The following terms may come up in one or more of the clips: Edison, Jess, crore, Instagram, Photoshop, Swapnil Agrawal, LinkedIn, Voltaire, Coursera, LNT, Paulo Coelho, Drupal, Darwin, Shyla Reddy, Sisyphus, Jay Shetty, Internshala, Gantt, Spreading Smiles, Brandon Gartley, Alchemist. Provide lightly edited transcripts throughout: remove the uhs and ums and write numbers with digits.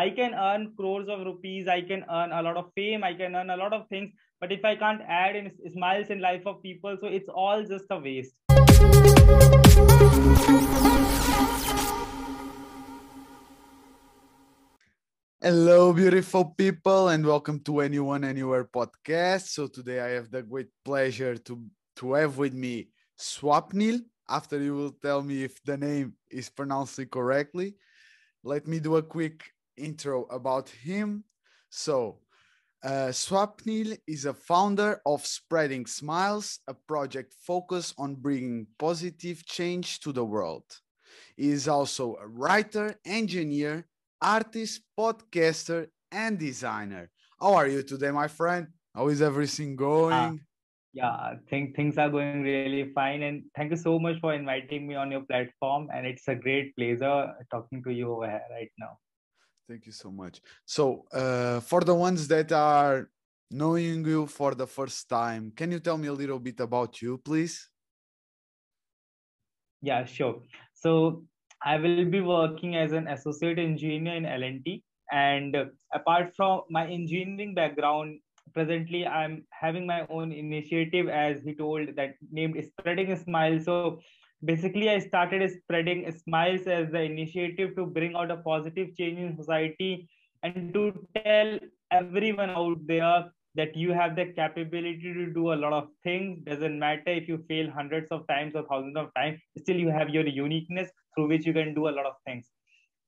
I can earn crores of rupees, I can earn a lot of fame, I can earn a lot of things, but if I can't add in smiles in life of people, so it's all just a waste. Hello, beautiful people, and welcome to Anyone Anywhere podcast. So today I have the great pleasure to have with me Swapnil. After you will tell me if the name is pronounced correctly. Let me do a quick intro about him. So Swapnil is a founder of Spreading Smiles, a project focused on bringing positive change to the world. He is also a writer, engineer, artist, podcaster, and designer. How are you today, my friend? How is everything going? Yeah, I think things are going really fine, and thank you so much for inviting me on your platform, and it's a great pleasure talking to you over here right now. Thank you so much. So for the ones that are knowing you for the first time, can you tell me a little bit about you, please? Yeah, sure. So I will be working as an associate engineer in LNT, and apart from my engineering background, presently, I'm having my own initiative, as he told, that named Spreading Smiles. So basically, I started Spreading Smiles as the initiative to bring out a positive change in society and to tell everyone out there that you have the capability to do a lot of things. Doesn't matter if you fail hundreds of times or thousands of times, still you have your uniqueness through which you can do a lot of things.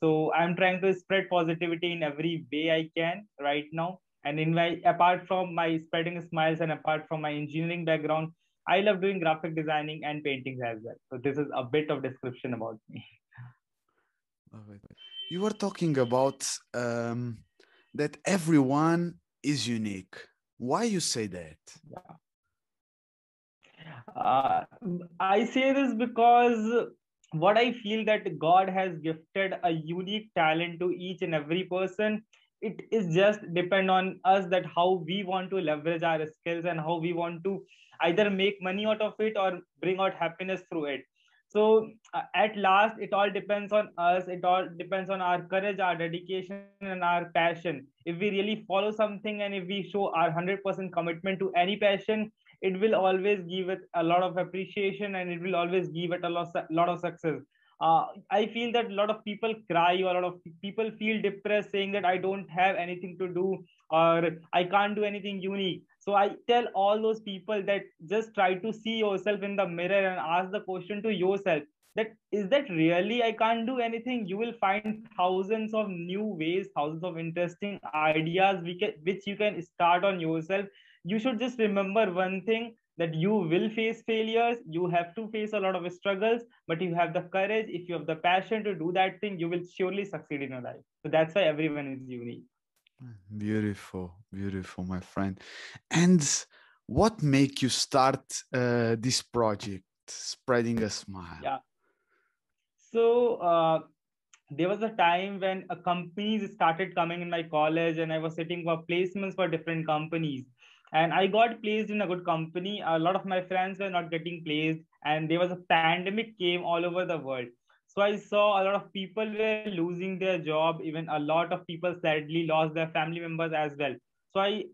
So I'm trying to spread positivity in every way I can right now. And in my, apart from my Spreading Smiles and apart from my engineering background, I love doing graphic designing and paintings as well. So this is a bit of description about me. You were talking about that everyone is unique. Why you say that? Yeah. I say this because what I feel that God has gifted a unique talent to each and every person. It is just depend on us that how we want to leverage our skills and how we want to either make money out of it or bring out happiness through it. So at last, it all depends on us. It all depends on our courage, our dedication, and our passion. If we really follow something and if we show our 100% commitment to any passion, it will always give it a lot of appreciation and it will always give it a lot of success. I feel that a lot of people cry or a lot of people feel depressed saying that I don't have anything to do or I can't do anything unique. So I tell all those people that just try to see yourself in the mirror and ask the question to yourself that is that really I can't do anything? You will find thousands of new ways, thousands of interesting ideas which you can start on yourself. You should just remember one thing, that you will face failures, you have to face a lot of struggles, but you have the courage, if you have the passion to do that thing, you will surely succeed in your life. So that's why everyone is unique. Beautiful, beautiful, my friend. And what made you start this project, Spreading a Smile? Yeah. So there was a time when companies started coming in my college and I was sitting for placements for different companies. And I got placed in a good company. A lot of my friends were not getting placed and there was a pandemic came all over the world. So I saw a lot of people were losing their job. Even a lot of people sadly lost their family members as well. So I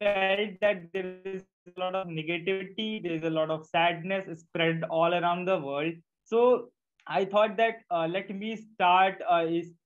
felt that there is a lot of negativity. There is a lot of sadness spread all around the world. So I thought that let me start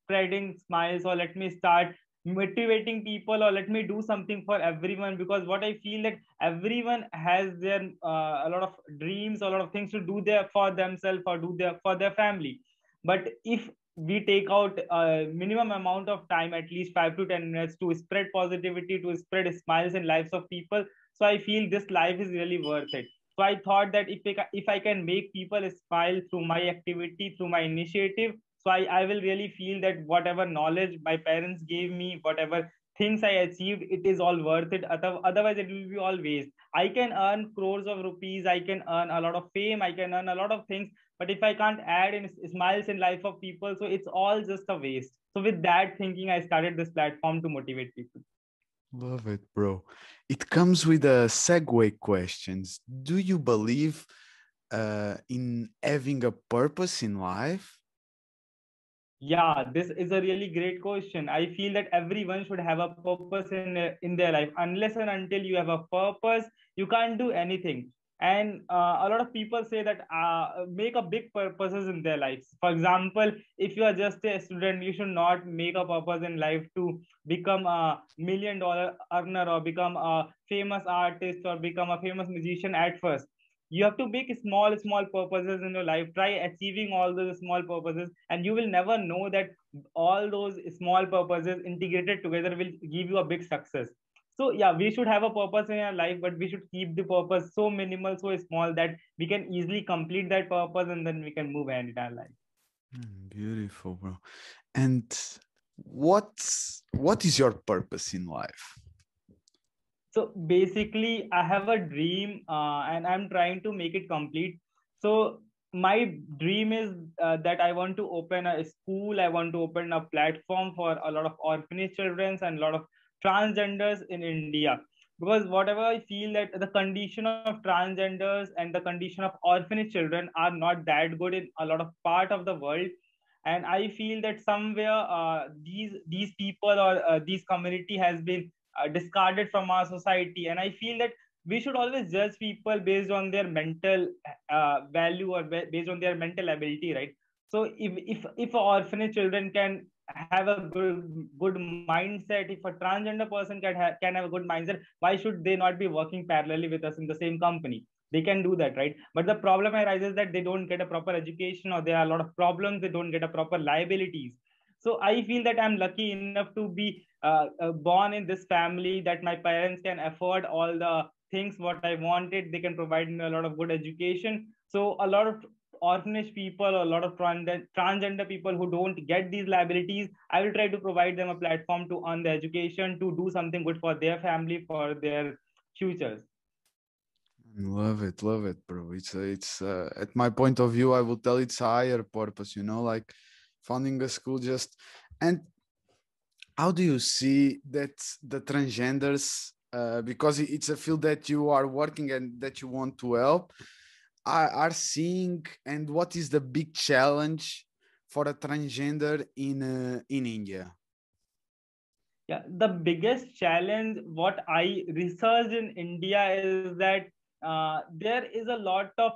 spreading smiles, or let me start motivating people, or let me do something for everyone, because what I feel that everyone has their a lot of dreams, a lot of things to do there for themselves or do there for their family. But if we take out a minimum amount of time, at least 5 to 10 minutes, to spread positivity, to spread smiles in lives of people, so I feel this life is really worth it. So I thought that if I can make people smile through my activity, through my initiative, so I will really feel that whatever knowledge my parents gave me, whatever things I achieved, it is all worth it. Otherwise, it will be all waste. I can earn crores of rupees. I can earn a lot of fame. I can earn a lot of things. But if I can't add in smiles in life of people, so it's all just a waste. So with that thinking, I started this platform to motivate people. Love it, bro. It comes with a segue questions. Do you believe in having a purpose in life? Yeah, this is a really great question. I feel that everyone should have a purpose in their life. Unless and until you have a purpose, you can't do anything. And a lot of people say that make a big purposes in their lives. For example, if you are just a student, you should not make a purpose in life to become $1 million earner or become a famous artist or become a famous musician at first. You have to make small purposes in your life. Try achieving all those small purposes, and you will never know that all those small purposes integrated together will give you a big success. So yeah, we should have a purpose in our life, but we should keep the purpose so minimal, so small that we can easily complete that purpose, and then we can move ahead in our life. Beautiful, bro. And what is your purpose in life? So basically, I have a dream and I'm trying to make it complete. So my dream is that I want to open a school. I want to open a platform for a lot of orphanage children and a lot of transgenders in India. Because whatever I feel that the condition of transgenders and the condition of orphanage children are not that good in a lot of part of the world. And I feel that somewhere these people or these community has been discarded from our society, and I feel that we should always judge people based on their mental value or based on their mental ability, right? So if orphanage children can have a good mindset, if a transgender person can have a good mindset, why should they not be working parallelly with us in the same company? They can do that, right? But the problem arises that they don't get a proper education, or there are a lot of problems, they don't get a proper liabilities. So I feel that I'm lucky enough to be born in this family, that my parents can afford all the things what I wanted. They can provide me a lot of good education. So a lot of orphanage people, or a lot of transgender people who don't get these liabilities, I will try to provide them a platform to earn the education, to do something good for their family, for their futures. Love it, bro. It's at my point of view, I will tell it's a higher purpose, you know, like founding a school just. And how do you see that the transgenders, because it's a field that you are working and that you want to help, are seeing, and what is the big challenge for a transgender in India? Yeah, the biggest challenge what I researched in India is that there is a lot of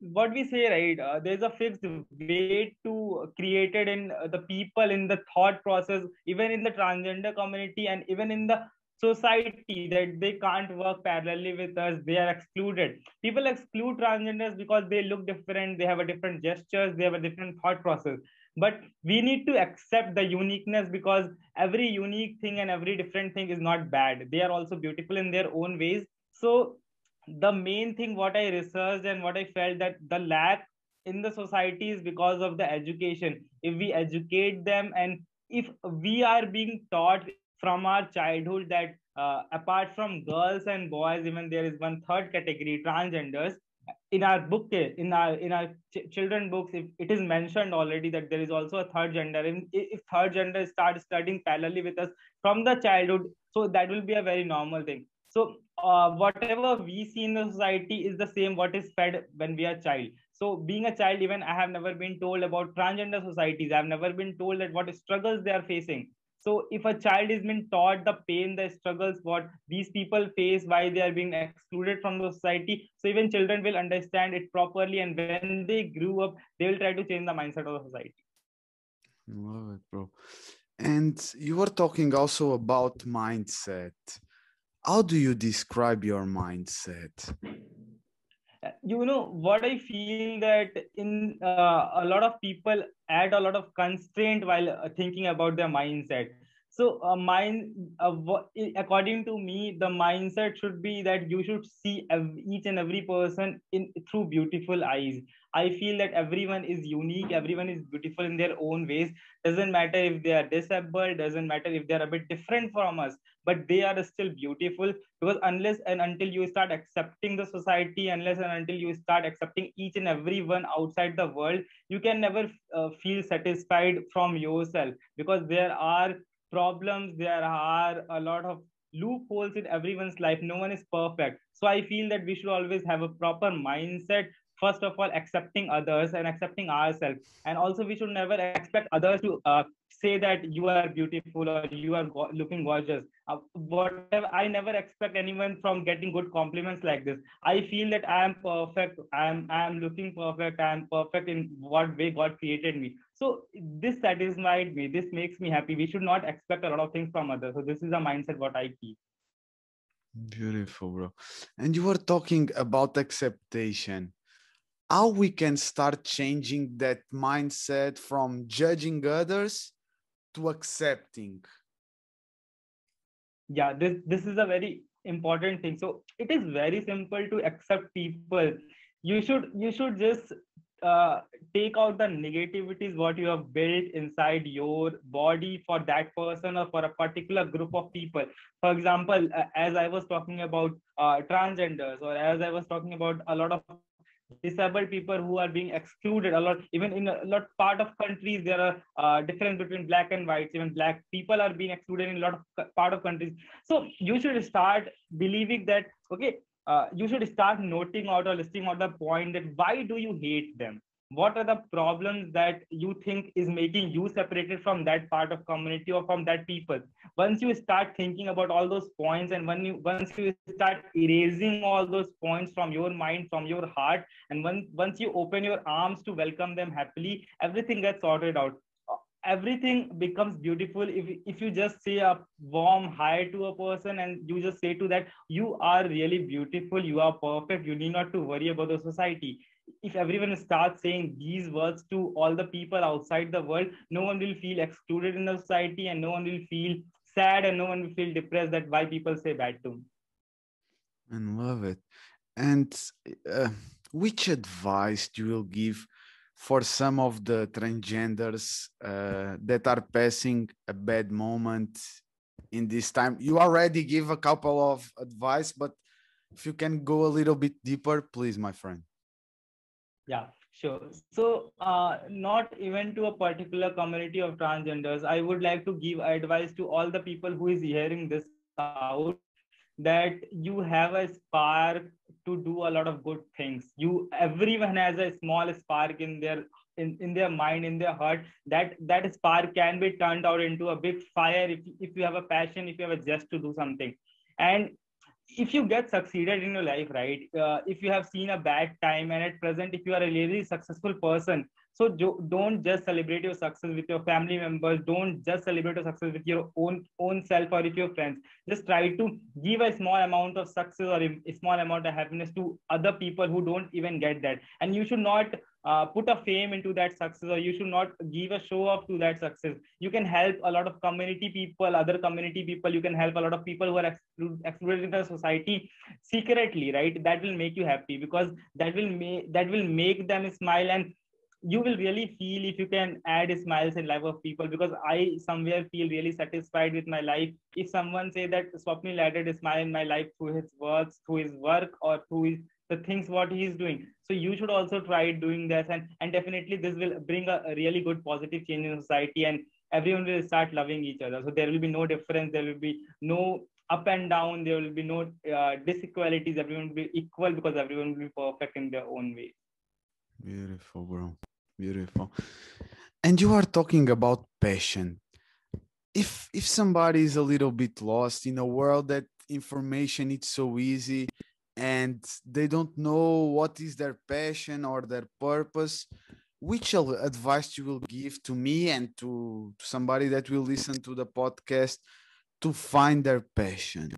what we say, right? There's a fixed way to created in the people, in the thought process, even in the transgender community and even in the society, that they can't work parallelly with us. They are excluded. People exclude transgenders because they look different, they have a different gestures, they have a different thought process. But we need to accept the uniqueness, because every unique thing and every different thing is not bad. They are also beautiful in their own ways. So the main thing what I researched and what I felt that the lack in the society is because of the education. If we educate them, and if we are being taught from our childhood that apart from girls and boys, even there is one third category, transgenders, in our book, in our children books, if it is mentioned already that there is also a third gender, if third gender starts studying parallelly with us from the childhood, so that will be a very normal thing. So whatever we see in the society is the same what is fed when we are child. So being a child, even I have never been told about transgender societies. I have never been told that what struggles they are facing. So if a child is being taught the pain, the struggles, what these people face, why they are being excluded from the society, so even children will understand it properly. And when they grew up, they will try to change the mindset of the society. Love it, bro. And you were talking also about mindset. How do you describe your mindset? You know, what I feel that in a lot of people add a lot of constraint while thinking about their mindset. So according to me, the mindset should be that you should see each and every person through beautiful eyes. I feel that everyone is unique. Everyone is beautiful in their own ways. Doesn't matter if they are disabled, doesn't matter if they're a bit different from us, but they are still beautiful. Because unless and until you start accepting the society, unless and until you start accepting each and everyone outside the world, you can never feel satisfied from yourself, because there are problems, there are a lot of loopholes in everyone's life. No one is perfect. So I feel that we should always have a proper mindset first of all, accepting others and accepting ourselves. And also we should never expect others to say that you are beautiful or you are looking gorgeous. Whatever, I never expect anyone from getting good compliments like this. I feel that I am perfect. I am looking perfect. I am perfect in what way God created me. So this satisfied me. This makes me happy. We should not expect a lot of things from others. So this is a mindset what I keep. Beautiful, bro. And you were talking about acceptation. How we can start changing that mindset from judging others to accepting? Yeah, this is a very important thing. So it is very simple to accept people. You should just take out the negativities what you have built inside your body for that person or for a particular group of people. For example, as I was talking about transgenders, or as I was talking about a lot of disabled people who are being excluded a lot, even in a lot part of countries, there are difference between black and whites. Even black people are being excluded in a lot of part of countries. So you should start believing that, okay, you should start noting out or listing out the point that why do you hate them? What are the problems that you think is making you separated from that part of community or from that people? Once you start thinking about all those points, and once you start erasing all those points from your mind, from your heart, and once you open your arms to welcome them happily, everything gets sorted out. Everything becomes beautiful if you just say a warm hi to a person and you just say to that, you are really beautiful, you are perfect, you need not to worry about the society. If everyone starts saying these words to all the people outside the world, no one will feel excluded in the society, and no one will feel sad, and no one will feel depressed that why people say bad to me. I love it. And which advice do you give for some of the transgenders that are passing a bad moment in this time? You already give a couple of advice, but if you can go a little bit deeper, please, my friend. Yeah, sure. So not even to a particular community of transgenders, I would like to give advice to all the people who is hearing this out, that you have a spark to do a lot of good things. Everyone has a small spark in their mind, in their heart. That spark can be turned out into a big fire if you have a passion, if you have a zest to do something. And if you get succeeded in your life, right? If you have seen a bad time, and at present, if you are a really successful person, so don't just celebrate your success with your family members. Don't just celebrate your success with your own self or with your friends. Just try to give a small amount of success or a small amount of happiness to other people who don't even get that. And you should not put a fame into that success, or you should not give a show off to that success. You can help a lot of community people, other community people. You can help a lot of people who are excluded in the society secretly, right? That will make you happy, because that will make them smile, and you will really feel if you can add smiles in life of people, because I somewhere feel really satisfied with my life. If someone say that Swapnil added a smile in my life through his words, through his work, or through the things what he is doing. So you should also try doing this, and definitely this will bring a really good positive change in society, and everyone will start loving each other. So there will be no difference. There will be no up and down. There will be no disequalities. Everyone will be equal, because everyone will be perfect in their own way. Beautiful, bro. Beautiful. And you are talking about passion. If somebody is a little bit lost in a world that information is so easy and they don't know what is their passion or their purpose, which advice you will give to me and to somebody that will listen to the podcast to find their passion?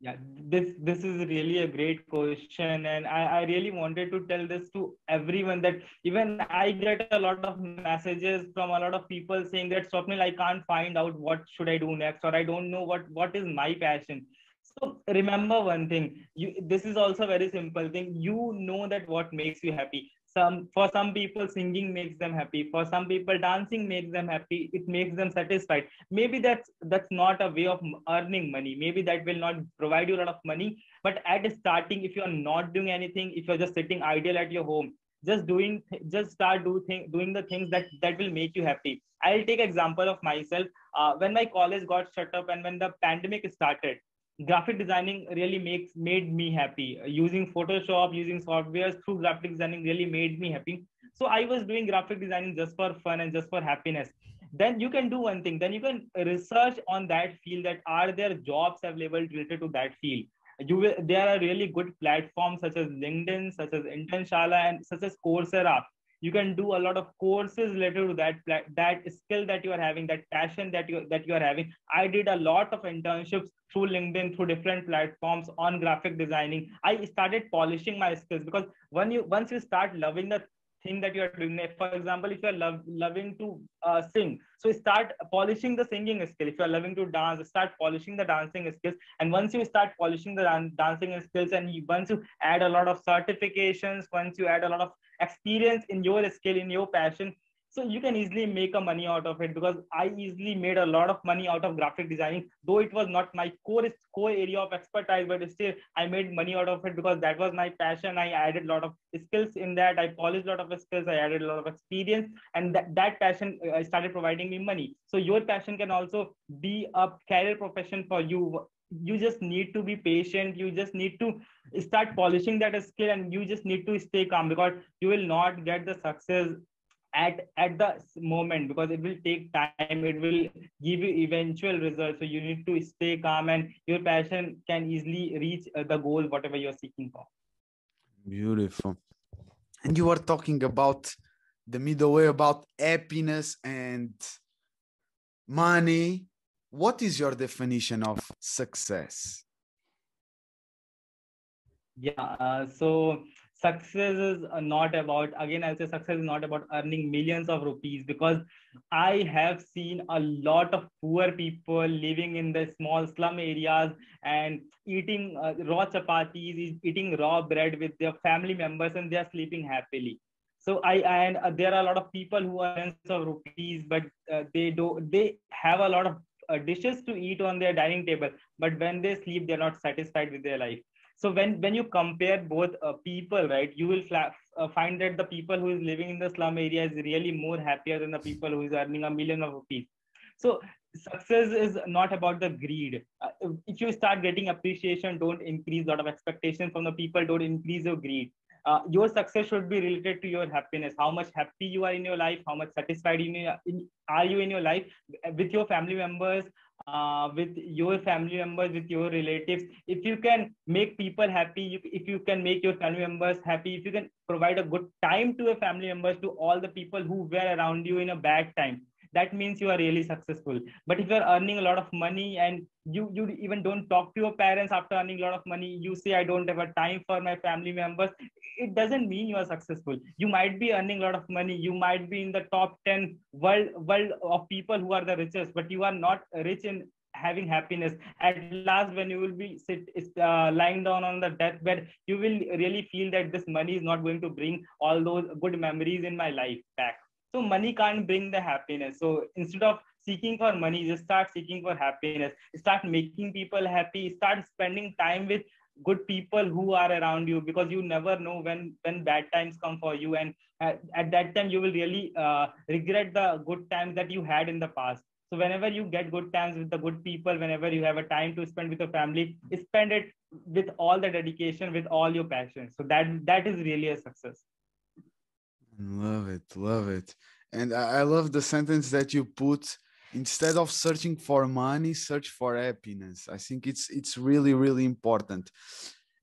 Yeah, this is really a great question, and I really wanted to tell this to everyone, that even I get a lot of messages from a lot of people saying that, Swapnil, I can't find out what should I do next, or I don't know what is my passion. So remember one thing, this is also a very simple thing. You know that what makes you happy. For some people, singing makes them happy. For some people, dancing makes them happy. It makes them satisfied. Maybe that's not a way of earning money. Maybe that will not provide you a lot of money. But at starting, if you're not doing anything, if you're just sitting idle at your home, just start doing the things that will make you happy. I'll take example of myself. When my college got shut up and when the pandemic started, graphic designing really made me happy. Using Photoshop, using software through graphic designing really made me happy. So I was doing graphic designing just for fun and just for happiness. Then you can do one thing. Then you can research on that field, that are there jobs available related to that field. There are really good platforms such as LinkedIn, such as Internshala, and such as Coursera. You can do a lot of courses related to that skill that you are having, that passion that you are having. I did a lot of internships through LinkedIn, through different platforms on graphic designing. I started polishing my skills, because once you start loving the thing that you are doing, for example, if you are loving to sing, so start polishing the singing skill. If you are loving to dance, start polishing the dancing skills. And once you start polishing the dancing skills, and once you add a lot of certifications, once you add a lot of experience in your skill, in your passion, so you can easily make a money out of it. Because I easily made a lot of money out of graphic designing, though it was not my core area of expertise, but still I made money out of it because that was my passion. I added a lot of skills in that. I polished a lot of skills. I added a lot of experience, and that passion started providing me money. So your passion can also be a career profession for you. You just need to be patient. You just need to start polishing that skill, and you just need to stay calm, because you will not get the success at the moment, because it will take time. It will give you eventual results. So you need to stay calm, and your passion can easily reach the goal, whatever you're seeking for. Beautiful. And you were talking about the middle way, about happiness and money. What is your definition of success? Yeah, so success is not about, again, I'll say success is not about earning millions of rupees, because I have seen a lot of poor people living in the small slum areas and eating raw chapatis, eating raw bread with their family members, and they are sleeping happily. So there are a lot of people who earn millions of rupees, but they have a lot of dishes to eat on their dining table, but when they sleep, they're not satisfied with their life. So when you compare both people, right, you will find that the people who is living in the slum area is really more happier than the people who is earning $1 million. So success is not about the greed. If you start getting appreciation, don't increase a lot of expectation from the people, don't increase your greed. Your success should be related to your happiness. How much happy you are in your life, how much satisfied are you in your life with your family members, with your relatives. If you can make people happy, if you can make your family members happy, if you can provide a good time to your family members, to all the people who were around you in a bad time, that means you are really successful. But if you're earning a lot of money and you even don't talk to your parents after earning a lot of money, you say, I don't have a time for my family members, it doesn't mean you are successful. You might be earning a lot of money. You might be in the top 10 world of people who are the richest, but you are not rich in having happiness. At last, when you will be lying down on the deathbed, you will really feel that this money is not going to bring all those good memories in my life back. So money can't bring the happiness. So instead of seeking for money, just start seeking for happiness. Start making people happy. Start spending time with good people who are around you, because you never know when bad times come for you. And at that time, you will really regret the good times that you had in the past. So whenever you get good times with the good people, whenever you have a time to spend with your family, spend it with all the dedication, with all your passion. So that is really a success. Love it. Love it. And I love the sentence that you put, instead of searching for money, search for happiness. I think it's really, really important.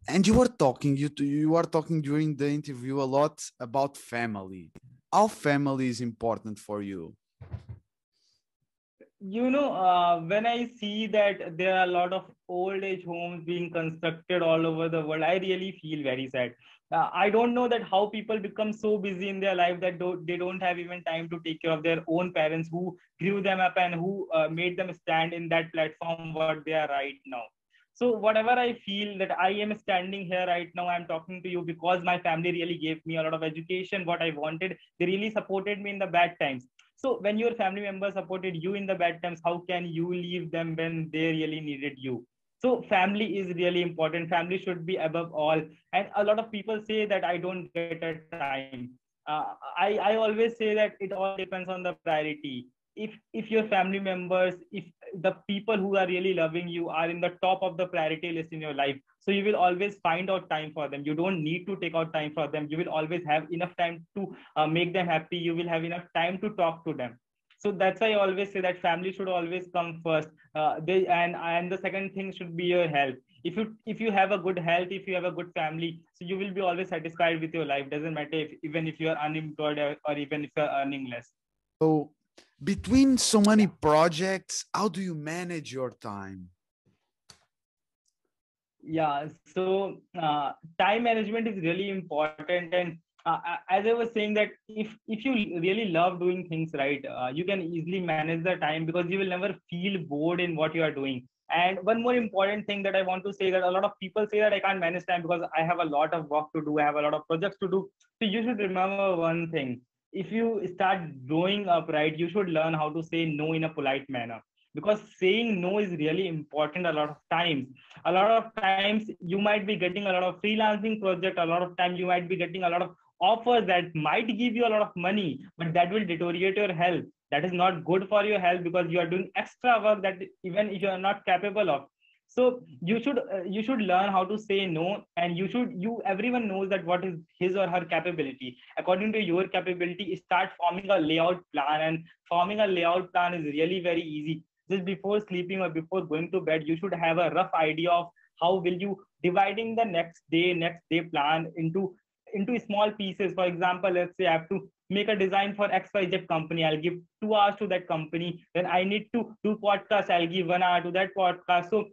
And you are talking during the interview a lot about family. How family is important for you? You know, when I see that there are a lot of old age homes being constructed all over the world, I really feel very sad. I don't know that how people become so busy in their life that they don't have even time to take care of their own parents who grew them up and who made them stand in that platform what they are right now. So whatever I feel that I am standing here right now, I'm talking to you because my family really gave me a lot of education, what I wanted. They really supported me in the bad times. So when your family members supported you in the bad times, how can you leave them when they really needed you? So family is really important. Family should be above all. And a lot of people say that I don't get a time. I always say that it all depends on the priority. If your family members, if the people who are really loving you are in the top of the priority list in your life. So you will always find out time for them. You don't need to take out time for them. You will always have enough time to make them happy. You will have enough time to talk to them. So that's why I always say that family should always come first. And the second thing should be your health. If you have a good health, if you have a good family, so you will be always satisfied with your life. Doesn't matter even if you are unemployed or even if you are earning less. So between so many projects, how do you manage your time? Yeah, so time management is really important. And as I was saying that if you really love doing things right, you can easily manage the time because you will never feel bored in what you are doing. And one more important thing that I want to say that a lot of people say that I can't manage time because I have a lot of work to do. I have a lot of projects to do. So you should remember one thing. If you start growing up, right, you should learn how to say no in a polite manner, because saying no is really important a lot of times. A lot of times you might be getting a lot of freelancing projects. A lot of time you might be getting a lot of offers that might give you a lot of money, but that will deteriorate your health. That is not good for your health because you are doing extra work that even if you are not capable of. So you should learn how to say no, and everyone knows that what is his or her capability. According to your capability, start forming a layout plan, and forming a layout plan is really very easy. Just before sleeping or before going to bed, you should have a rough idea of how will you dividing the next day plan into small pieces. For example, let's say I have to make a design for XYZ company. I'll give 2 hours to that company. Then I need to do podcasts. I'll give 1 hour to that podcast. So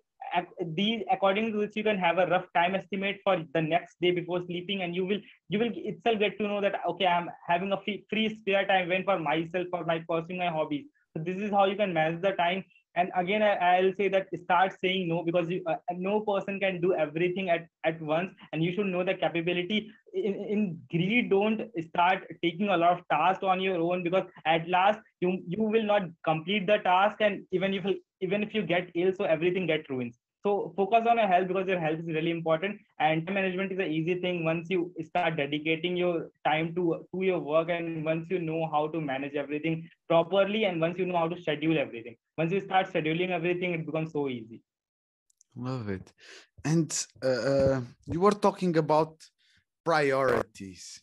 these, according to which you can have a rough time estimate for the next day before sleeping, and you will itself get to know that, okay, I'm having a free spare time when for myself, for my pursuing my hobbies. So this is how you can manage the time. And again, I'll say that start saying no, because no person can do everything at once, and you should know the capability. In greed, don't start taking a lot of tasks on your own, because at last you will not complete the task, and even if you get ill, so everything gets ruined. So focus on your health, because your health is really important, and time management is an easy thing once you start dedicating your time to your work, and once you know how to manage everything properly, and once you know how to schedule everything. Once you start scheduling everything, it becomes so easy. Love it. And you were talking about priorities,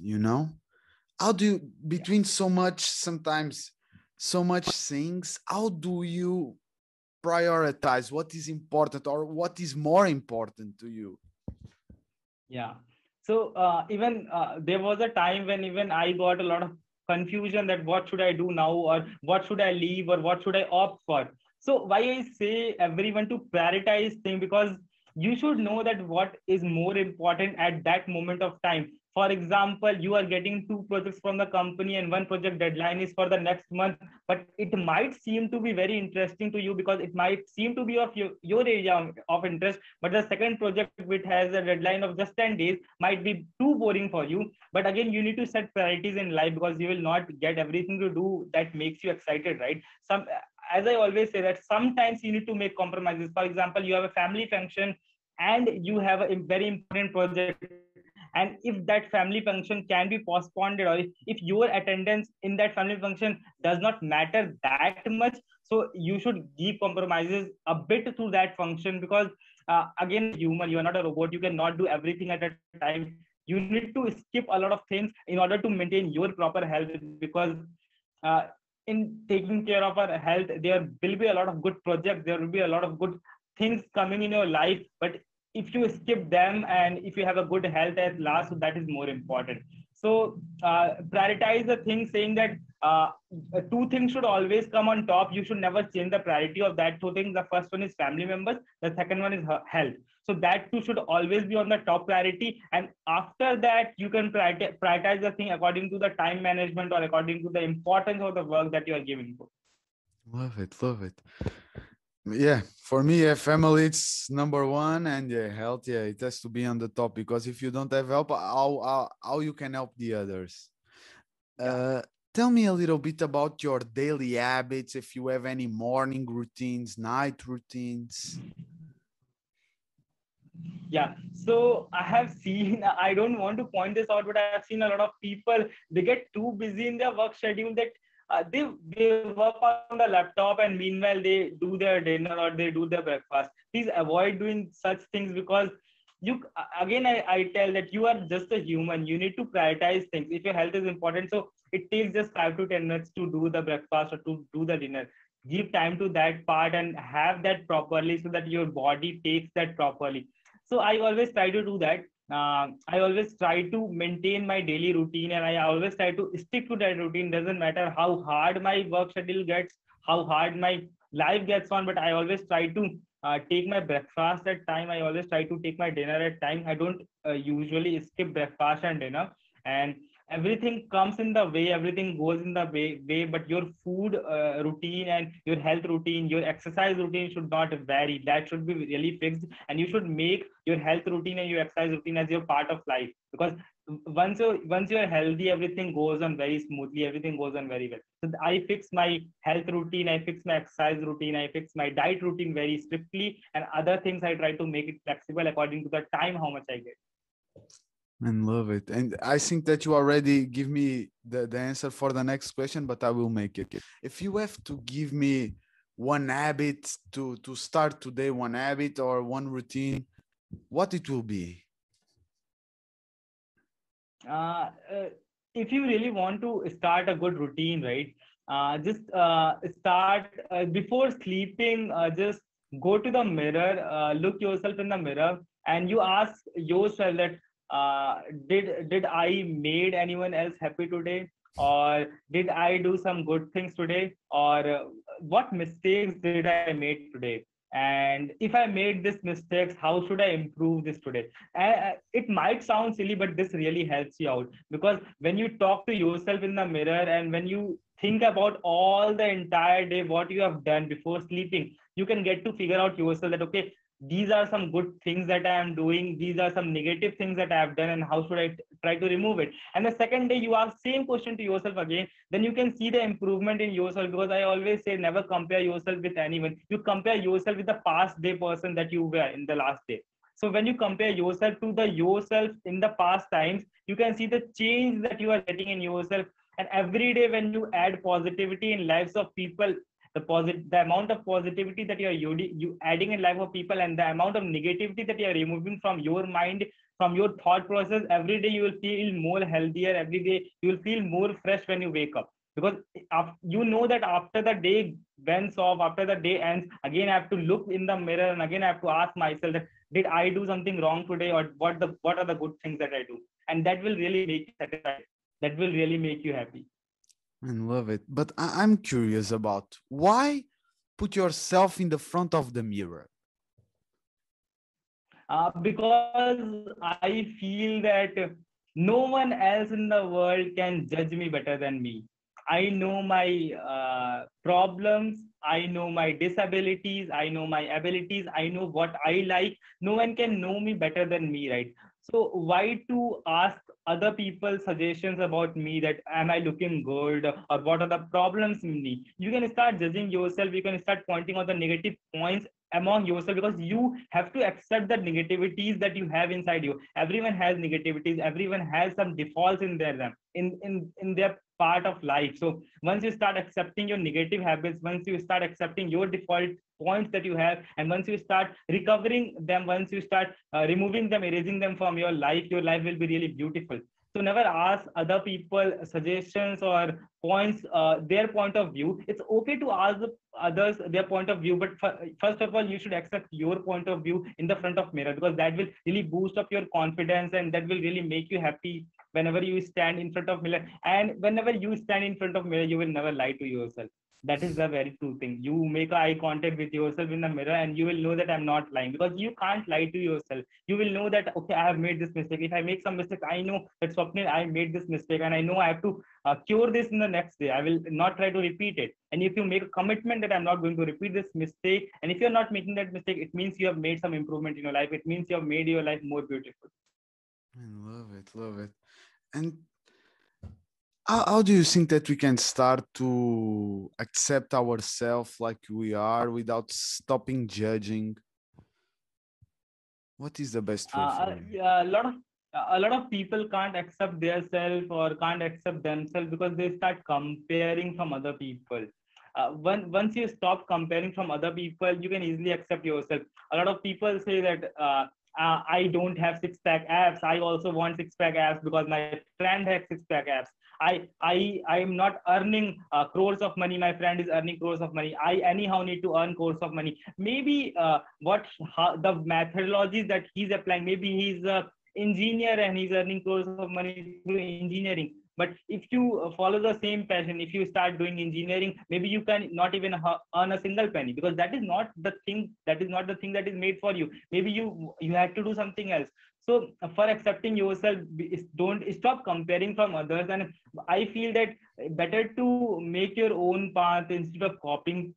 How do you, between so much things, how do you prioritize what is important or what is more important to you? Yeah. So there was a time when even I got a lot of confusion that what should I do now, or what should I leave, or what should I opt for? So why I say everyone to prioritize things, because you should know that what is more important at that moment of time. For example, you are getting 2 projects from the company, and one project deadline is for the next month, but it might seem to be very interesting to you because it might seem to be of your area of interest, but the second project, which has a deadline of just 10 days, might be too boring for you. But again, you need to set priorities in life, because you will not get everything to do that makes you excited, right? As I always say that sometimes you need to make compromises. For example, you have a family function and you have a very important project. And if that family function can be postponed, or if your attendance in that family function does not matter that much, so you should give compromises a bit to that function, because again, human, you are not a robot. You cannot do everything at a time. You need to skip a lot of things in order to maintain your proper health, because in taking care of our health, there will be a lot of good projects. There will be a lot of good things coming in your life, but if you skip them and if you have a good health at last, so that is more important. So prioritize the thing, saying that 2 things should always come on top. You should never change the priority of that 2 things. The first one is family members. The second one is health. So that 2 should always be on the top priority. And after that, you can prioritize the thing according to the time management or according to the importance of the work that you are giving. Love it. Love it. Yeah, for me, family, it's number 1, and health, it has to be on the top, because if you don't have help, how you can help the others? Tell me a little bit about your daily habits, if you have any morning routines, night routines. Yeah, so I don't want to point this out, but I have seen a lot of people, they get too busy in their work schedule that they work on the laptop and meanwhile they do their dinner or they do their breakfast. Please avoid doing such things, because you, again, I tell that you are just a human. You need to prioritize things. If your health is important, so it takes just 5 to 10 minutes to do the breakfast or to do the dinner. Give time to that part and have that properly so that your body takes that properly. So I always try to do that. I always try to maintain my daily routine, and I always try to stick to that routine. Doesn't matter how hard my work schedule gets, how hard my life gets on, but I always try to take my breakfast at time. I always try to take my dinner at time. I don't usually skip breakfast and dinner, and everything comes in the way, everything goes in the way, but your food routine and your health routine, your exercise routine should not vary. That should be really fixed, and you should make your health routine and your exercise routine as your part of life, because once you're healthy, everything goes on very smoothly, everything goes on very well. So I fix my health routine, I fix my exercise routine, I fix my diet routine very strictly, and other things I try to make it flexible according to the time, how much I get. And love it. And I think that you already give me the answer for the next question, but I will make it. If you have to give me one habit to start today, one habit or one routine, what it will be? If you really want to start a good routine, right? Start before sleeping, just go to the mirror, look yourself in the mirror, and you ask yourself that, did I made anyone else happy today, or did I do some good things today, or what mistakes did I make today, and if I made these mistakes, how should I improve this today? It might sound silly, but this really helps you out, because when you talk to yourself in the mirror and when you think about all the entire day what you have done before sleeping, you can get to figure out yourself that, okay, these are some good things that I am doing, these are some negative things that I have done, and how should I try to remove it. And the second day you ask same question to yourself again, then you can see the improvement in yourself, because I always say never compare yourself with anyone. You compare yourself with the past day person that you were in the last day. So when you compare yourself to the yourself in the past times, you can see the change that you are getting in yourself. And every day when you add positivity in lives of people, the amount of positivity that you adding in life of people and the amount of negativity that you are removing from your mind, from your thought process, every day you will feel more healthier, every day you will feel more fresh when you wake up. Because you know that after the day ends off, after the day ends, again I have to look in the mirror and again I have to ask myself that did I do something wrong today, or what are the good things that I do, and that will really make you satisfied. That will really make you happy. I love it. But I'm curious about why put yourself in the front of the mirror? Because I feel that no one else in the world can judge me better than me. I know my problems, I know my disabilities, I know my abilities, I know what I like. No one can know me better than me, right? So why to ask other people's suggestions about me, that am I looking good, or what are the problems in me? You can start judging yourself, you can start pointing out the negative points among yourself, because you have to accept the negativities that you have inside you. Everyone has negativities, everyone has some defaults in their part of life. So once you start accepting your negative habits, once you start accepting your default points that you have, and once you start recovering them, once you start removing them, erasing them from your life will be really beautiful. So never ask other people suggestions or points, their point of view. It's okay to ask others their point of view, but first of all, you should accept your point of view in the front of mirror, because that will really boost up your confidence and that will really make you happy whenever you stand in front of mirror. And whenever you stand in front of mirror, you will never lie to yourself. That is the very true thing. You make eye contact with yourself in the mirror and you will know that I'm not lying, because you can't lie to yourself. You will know that, okay, I have made this mistake. If I make some mistake, I know that Swapnil, I made this mistake, and I know I have to cure this in the next day. I will not try to repeat it. And if you make a commitment that I'm not going to repeat this mistake, and if you're not making that mistake, it means you have made some improvement in your life. It means you have made your life more beautiful. I love it. Love it. And how do you think that we can start to accept ourselves like we are without stopping judging? What is the best way for you? A lot of a lot of people can't accept themselves or can't accept themselves because they start comparing from other people. Once you stop comparing from other people, you can easily accept yourself. A lot of people say that I don't have six-pack abs. I also want six-pack abs because my friend has six-pack abs. I'm not earning crores of money. My friend is earning crores of money. I anyhow need to earn crores of money. Maybe the methodologies that he's applying, maybe he's an engineer and he's earning crores of money through engineering. But if you follow the same passion, if you start doing engineering, maybe you can not even earn a single penny, because that is not the thing. That is not the thing that is made for you. Maybe you had to do something else. So for accepting yourself, don't stop comparing from others. And I feel that better to make your own path instead of copying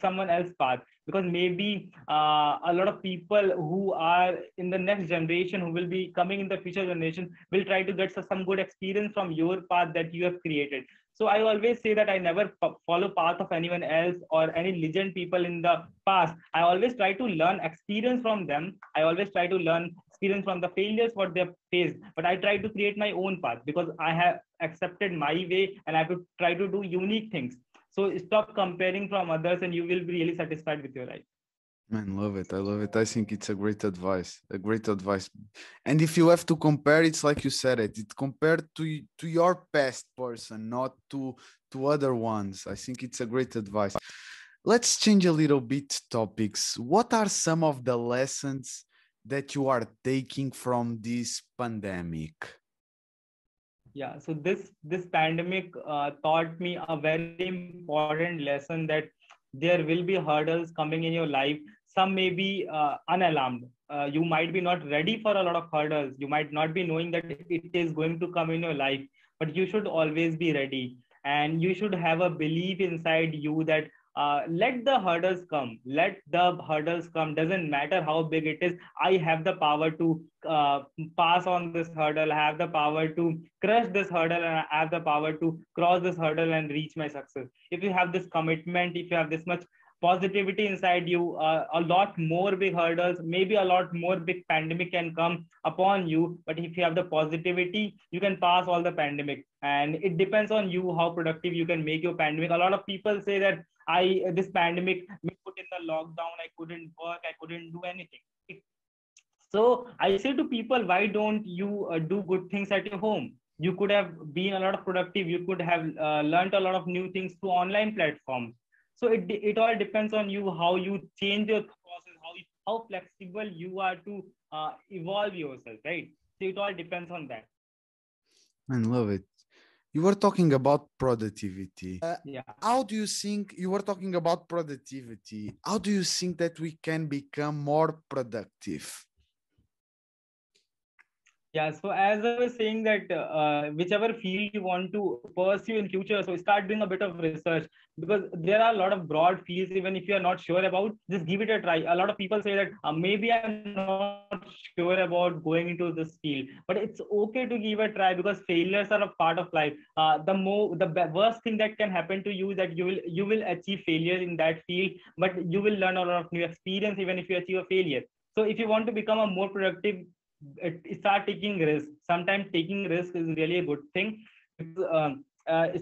someone else's path, because maybe a lot of people who are in the next generation, who will be coming in the future generation, will try to get some good experience from your path that you have created. So I always say that I never follow path of anyone else or any legend people in the past. I always try to learn experience from them. I always try to learn experience from the failures, what they have faced, but I try to create my own path because I have accepted my way and I have to try to do unique things. So stop comparing from others and you will be really satisfied with your life. Man, love it. I love it. I think it's a great advice, And if you have to compare, it's like you said it, it's compared to your past person, not to other ones. I think it's a great advice. Let's change a little bit topics. What are some of the lessons that you are taking from this pandemic? Yeah, so this pandemic taught me a very important lesson that there will be hurdles coming in your life. Some may be unalarmed. You might be not ready for a lot of hurdles. You might not be knowing that it is going to come in your life, but you should always be ready. And you should have a belief inside you that let the hurdles come. Doesn't matter how big it is. I have the power to pass on this hurdle. I have the power to crush this hurdle, and I have the power to cross this hurdle and reach my success. If you have this commitment, if you have this much positivity inside you, a lot more big hurdles, maybe a lot more big pandemic can come upon you. But if you have the positivity, you can pass all the pandemic. And it depends on you how productive you can make your pandemic. A lot of people say that this pandemic, we put in the lockdown, I couldn't work, I couldn't do anything. So I say to people, why don't you do good things at your home? You could have been a lot of productive. You could have learned a lot of new things through online platforms. So it all depends on you, how you change your process, how flexible you are to evolve yourself, right? So it all depends on that. I love it. You were talking about productivity. How do you think that we can become more productive? Yeah, so as I was saying that whichever field you want to pursue in future, so start doing a bit of research, because there are a lot of broad fields. Even if you are not sure about, just give it a try. A lot of people say that maybe I'm not sure about going into this field, but it's okay to give it a try because failures are a part of life. The worst thing that can happen to you is that you will achieve failure in that field, but you will learn a lot of new experience even if you achieve a failure. So if you want to become a more productive, start taking risks. Sometimes taking risks is really a good thing.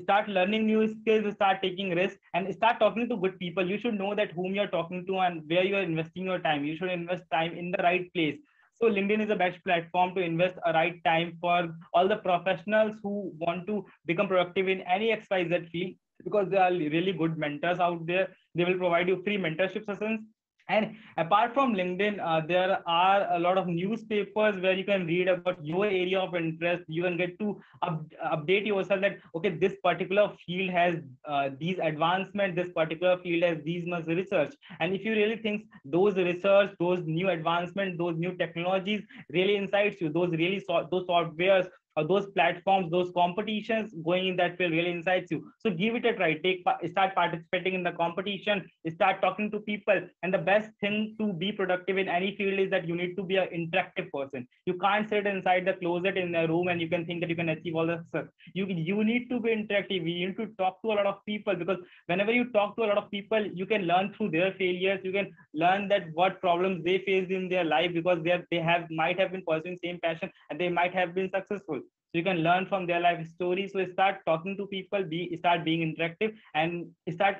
Start learning new skills, start taking risks, and start talking to good people. You should know that whom you're talking to and where you're investing your time. You should invest time in the right place. So LinkedIn is the best platform to invest a right time for all the professionals who want to become productive in any XYZ field, because there are really good mentors out there. They will provide you free mentorship sessions. And apart from LinkedIn, there are a lot of newspapers where you can read about your area of interest. You can get to update yourself that, okay, this particular field has these advancements, this particular field has these much research. And if you really think those research, those new advancements, those new technologies really incites you, those softwares those platforms, those competitions, going in that field really incites you. So give it a try. Start participating in the competition, start talking to people. And the best thing to be productive in any field is that you need to be an interactive person. You can't sit inside the closet in a room and you can think that you can achieve all the success. You need to be interactive. You need to talk to a lot of people, because whenever you talk to a lot of people, you can learn through their failures. You can learn that what problems they faced in their life, because they might have been pursuing same passion and they might have been successful. So you can learn from their life stories. So start talking to people, start being interactive, and start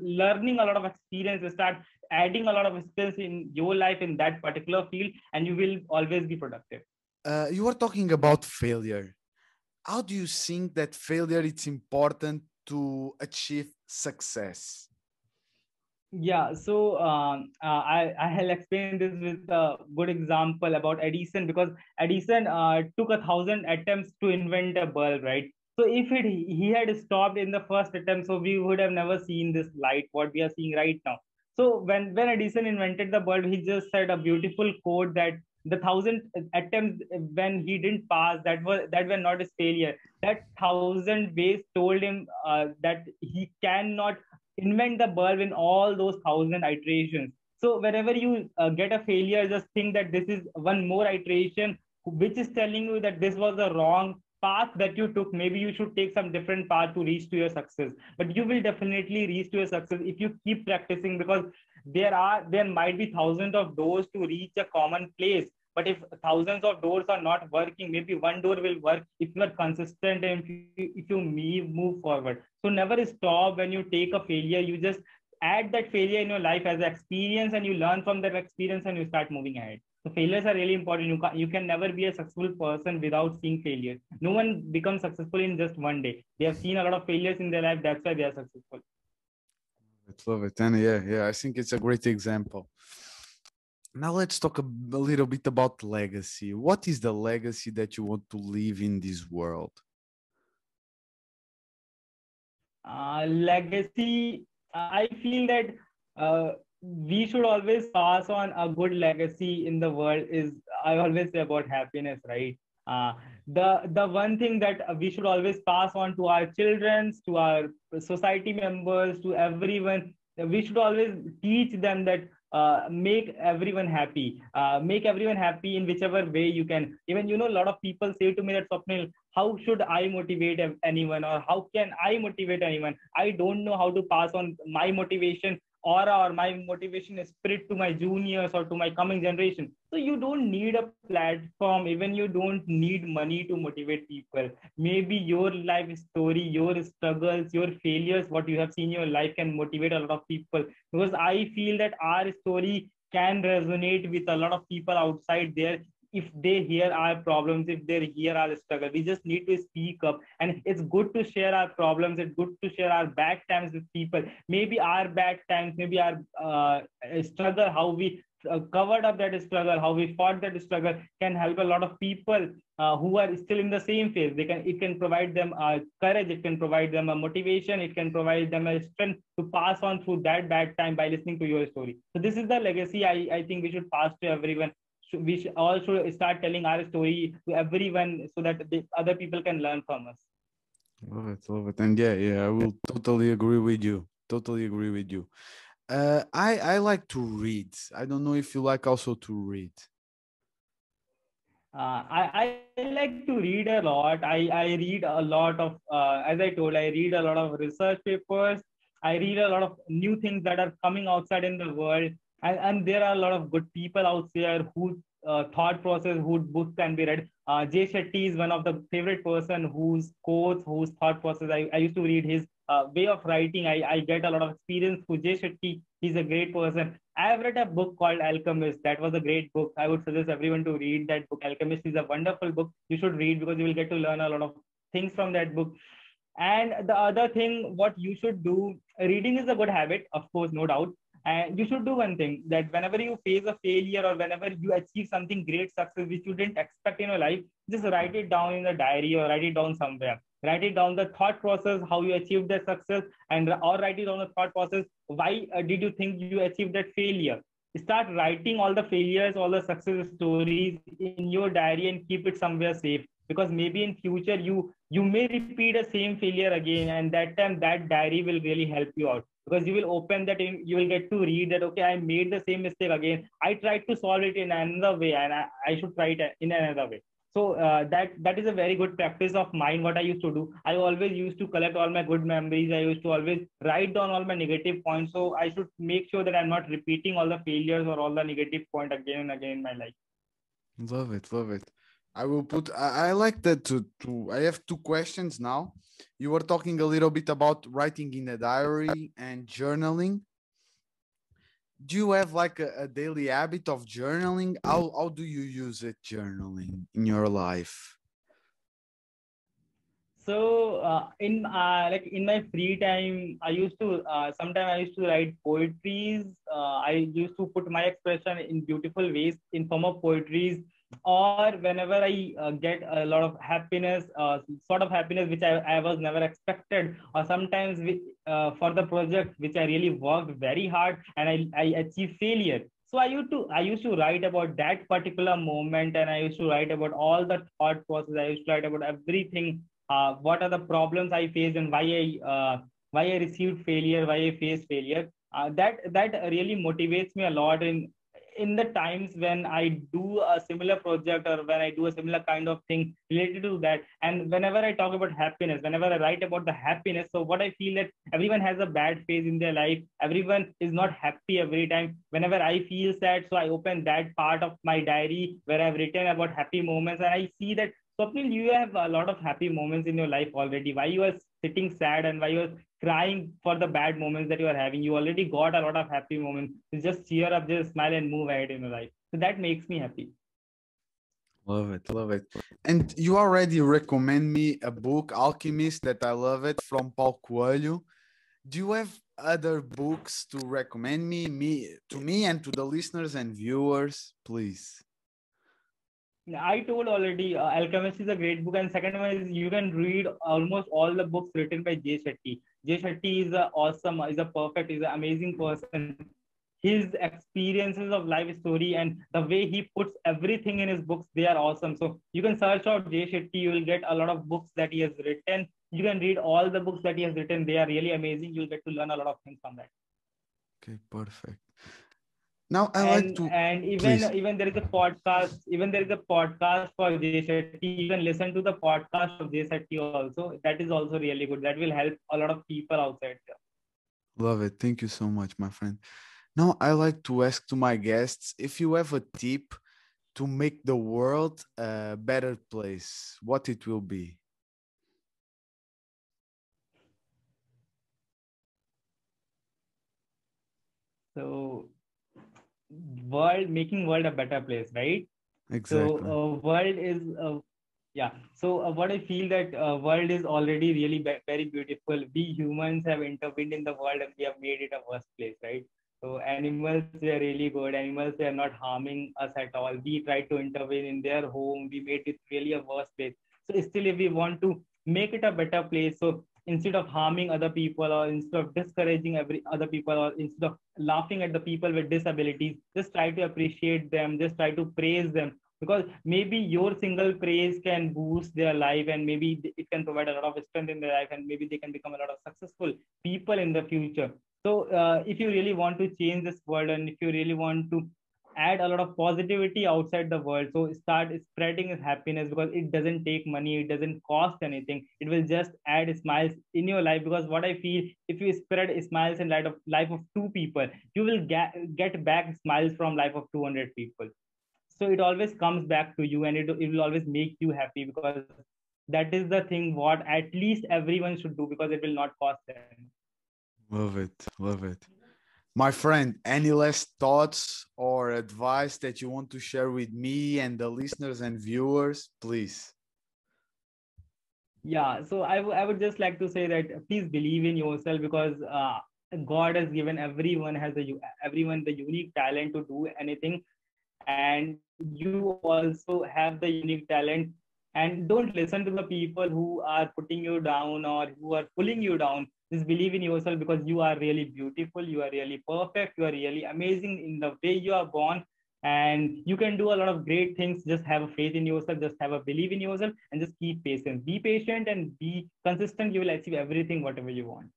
learning a lot of experience, start adding a lot of experience in your life in that particular field, and you will always be productive. You were talking about failure. How do you think that failure is important to achieve success? Yeah, so I'll explain this with a good example about Edison, because Edison took 1,000 attempts to invent a bulb, right? So if he had stopped in the first attempt, so we would have never seen this light, what we are seeing right now. So when Edison invented the bulb, he just said a beautiful quote that the 1,000 attempts when he didn't pass, that were not his failure. That 1,000 ways told him that he cannot invent the bulb in all those 1,000 iterations. So whenever you get a failure, just think that this is one more iteration, which is telling you that this was the wrong path that you took. Maybe you should take some different path to reach to your success. But you will definitely reach to your success if you keep practicing, because there might be thousands of doors to reach a common place. But if thousands of doors are not working, maybe one door will work if you are consistent and if you move forward. So never stop when you take a failure. You just add that failure in your life as an experience, and you learn from that experience and you start moving ahead. So failures are really important. You can never be a successful person without seeing failures. No one becomes successful in just one day. They have seen a lot of failures in their life. That's why they are successful. I love it. And yeah, I think it's a great example. Now let's talk a little bit about legacy. What is the legacy that you want to leave in this world? Legacy, I feel that we should always pass on a good legacy in the world is, I always say about happiness, right? The one thing that we should always pass on to our children, to our society members, to everyone, we should always teach them that make everyone happy. Make everyone happy in whichever way you can. Even, a lot of people say to me that, Swapnil, how should I motivate anyone, or how can I motivate anyone? I don't know how to pass on my motivation aura or my motivation spirit to my juniors or to my coming generation. So you don't need a platform. Even you don't need money to motivate people. Maybe your life story, your struggles, your failures, what you have seen in your life can motivate a lot of people, because I feel that our story can resonate with a lot of people outside there. If they hear our problems, if they hear our struggle, we just need to speak up. And it's good to share our problems. It's good to share our bad times with people. Maybe our bad times, maybe our struggle, how we covered up that struggle, how we fought that struggle, can help a lot of people who are still in the same phase. It can provide them courage. It can provide them a motivation. It can provide them a strength to pass on through that bad time by listening to your story. So this is the legacy I think we should pass to everyone. We also start telling our story to everyone so that other people can learn from us. Love it. And yeah, I will totally agree with you. I like to read. I don't know if you like also to read. I like to read a lot. I read a lot of, as I told, I read a lot of research papers. I read a lot of new things that are coming outside in the world. And there are a lot of good people out there whose thought process, whose books can be read. Jay Shetty is one of the favorite person whose quotes, whose thought process. I used to read his way of writing. I get a lot of experience through Jay Shetty. He's a great person. I have read a book called Alchemist. That was a great book. I would suggest everyone to read that book. Alchemist is a wonderful book. You should read, because you will get to learn a lot of things from that book. And the other thing, what you should do, reading is a good habit, of course, no doubt. And you should do one thing, that whenever you face a failure or whenever you achieve something great success, which you didn't expect in your life, just write it down in a diary or write it down somewhere. Write it down the thought process, how you achieved that success, or write it down the thought process. Why did you think you achieved that failure? Start writing all the failures, all the success stories in your diary and keep it somewhere safe. because maybe in future you may repeat the same failure again, and that time that diary will really help you out, because you will open that and you will get to read that, okay, I made the same mistake again. I tried to solve it in another way, and I should try it in another way. So that is a very good practice of mine. What I used to do, I always used to collect all my good memories. I used to always write down all my negative points. So I should make sure that I'm not repeating all the failures or all the negative points again and again in my life. Love it. Love it. I like that too. I have two questions now. You were talking a little bit about writing in a diary and journaling. Do you have like a daily habit of journaling? How do you use it, journaling, in your life? So in my free time, sometimes I used to write poetries. I used to put my expression in beautiful ways in form of poetries, or whenever I get a lot of happiness, sort of happiness which I was never expected, or sometimes for the project which I really worked very hard and I achieved failure. So I used to write about that particular moment, and I used to write about all the thought process. I used to write about everything. What are the problems I faced, and why I received failure, why I faced failure. That really motivates me a lot in the times when I do a similar project or when I do a similar kind of thing related to that. And whenever I talk about happiness, whenever I write about the happiness, so what I feel that everyone has a bad phase in their life. Everyone is not happy every time. Whenever I feel sad, so I open that part of my diary where I've written about happy moments, and I see that, Swapnil, you have a lot of happy moments in your life already. Why you are sitting sad and why you are crying for the bad moments that you are having? You already got a lot of happy moments. Just cheer up, just smile, and move ahead in your life. So that makes me happy. Love it, love it. And you already recommend me a book, Alchemist, that I love it, from Paulo Coelho. Do you have other books to recommend me and to the listeners and viewers, please? I told already, Alchemist is a great book, and second one is you can read almost all the books written by Jay Shetty. Jay Shetty is an amazing person. His experiences of life story and the way he puts everything in his books, they are awesome. So you can search out Jay Shetty, you will get a lot of books that he has written. You can read all the books that he has written. They are really amazing. You'll get to learn a lot of things from that. Okay, perfect. Now even there is a podcast. Even there is a podcast for Jay Shetty. You can listen to the podcast of Jay Shetty also. That is also really good. That will help a lot of people outside. Love it. Thank you so much, my friend. Now I like to ask to my guests, if you have a tip to make the world a better place, what it will be? So, making world a better place, right? Exactly. So world is so what I feel that world is already really very beautiful. We humans have intervened in the world and we have made it a worse place, right? So animals, they are really good. Animals, they are not harming us at all. We try to intervene in their home. We made it really a worse place. So still, if we want to make it a better place, so instead of harming other people, or instead of discouraging other people, or instead of laughing at the people with disabilities, just try to appreciate them, just try to praise them, because maybe your single praise can boost their life, and maybe it can provide a lot of strength in their life, and maybe they can become a lot of successful people in the future. So if you really want to change this world, and if you really want to add a lot of positivity outside the world, so start spreading happiness, because it doesn't take money, it doesn't cost anything. It will just add smiles in your life, because what I feel, if you spread smiles in life of two people, you will get back smiles from life of 200 people. So it always comes back to you, and it will always make you happy, because that is the thing what at least everyone should do, because it will not cost them. Love it, love it. My friend, any last thoughts or advice that you want to share with me and the listeners and viewers, please? Yeah, so I would just like to say that please believe in yourself, because God has given everyone the unique talent to do anything, and you also have the unique talent. And don't listen to the people who are putting you down or who are pulling you down. Just believe in yourself, because you are really beautiful. You are really perfect. You are really amazing in the way you are born. And you can do a lot of great things. Just have a faith in yourself, just have a belief in yourself, and just keep patient. Be patient and be consistent. You will achieve everything, whatever you want.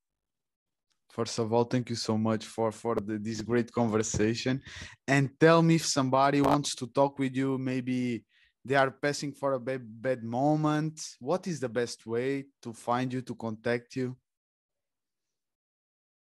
First of all, thank you so much for this great conversation. And tell me, if somebody wants to talk with you, maybe they are passing for a bad moment, what is the best way to find you, to contact you?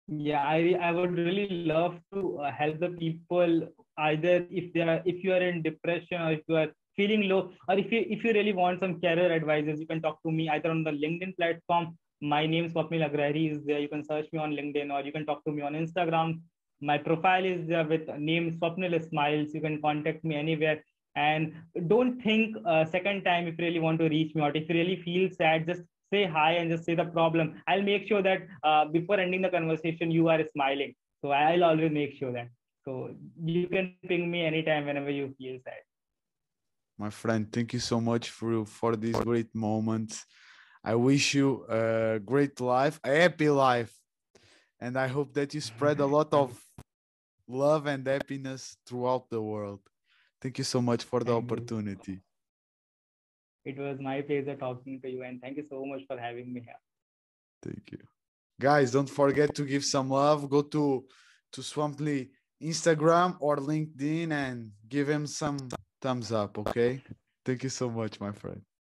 Yeah, I would really love to help the people, either if you are in depression, or if you are feeling low, or if you really want some career advisors, you can talk to me either on the LinkedIn platform. My name is Swapnil Agrawal is there. You can search me on LinkedIn, or you can talk to me on Instagram. My profile is there with name Swapnil Smiles. You can contact me anywhere. And don't think second time if you really want to reach me out. If you really feel sad, just say hi and just say the problem. I'll make sure that before ending the conversation, you are smiling. So I'll always make sure that. So you can ping me anytime whenever you feel sad. My friend, thank you so much for these great moments. I wish you a great life, a happy life. And I hope that you spread a lot of love and happiness throughout the world. Thank you so much for the opportunity. It was my pleasure talking to you, and thank you so much for having me here. Thank you. Guys, don't forget to give some love. Go to Swapnil Instagram or LinkedIn and give him some thumbs up, okay? Thank you so much, my friend.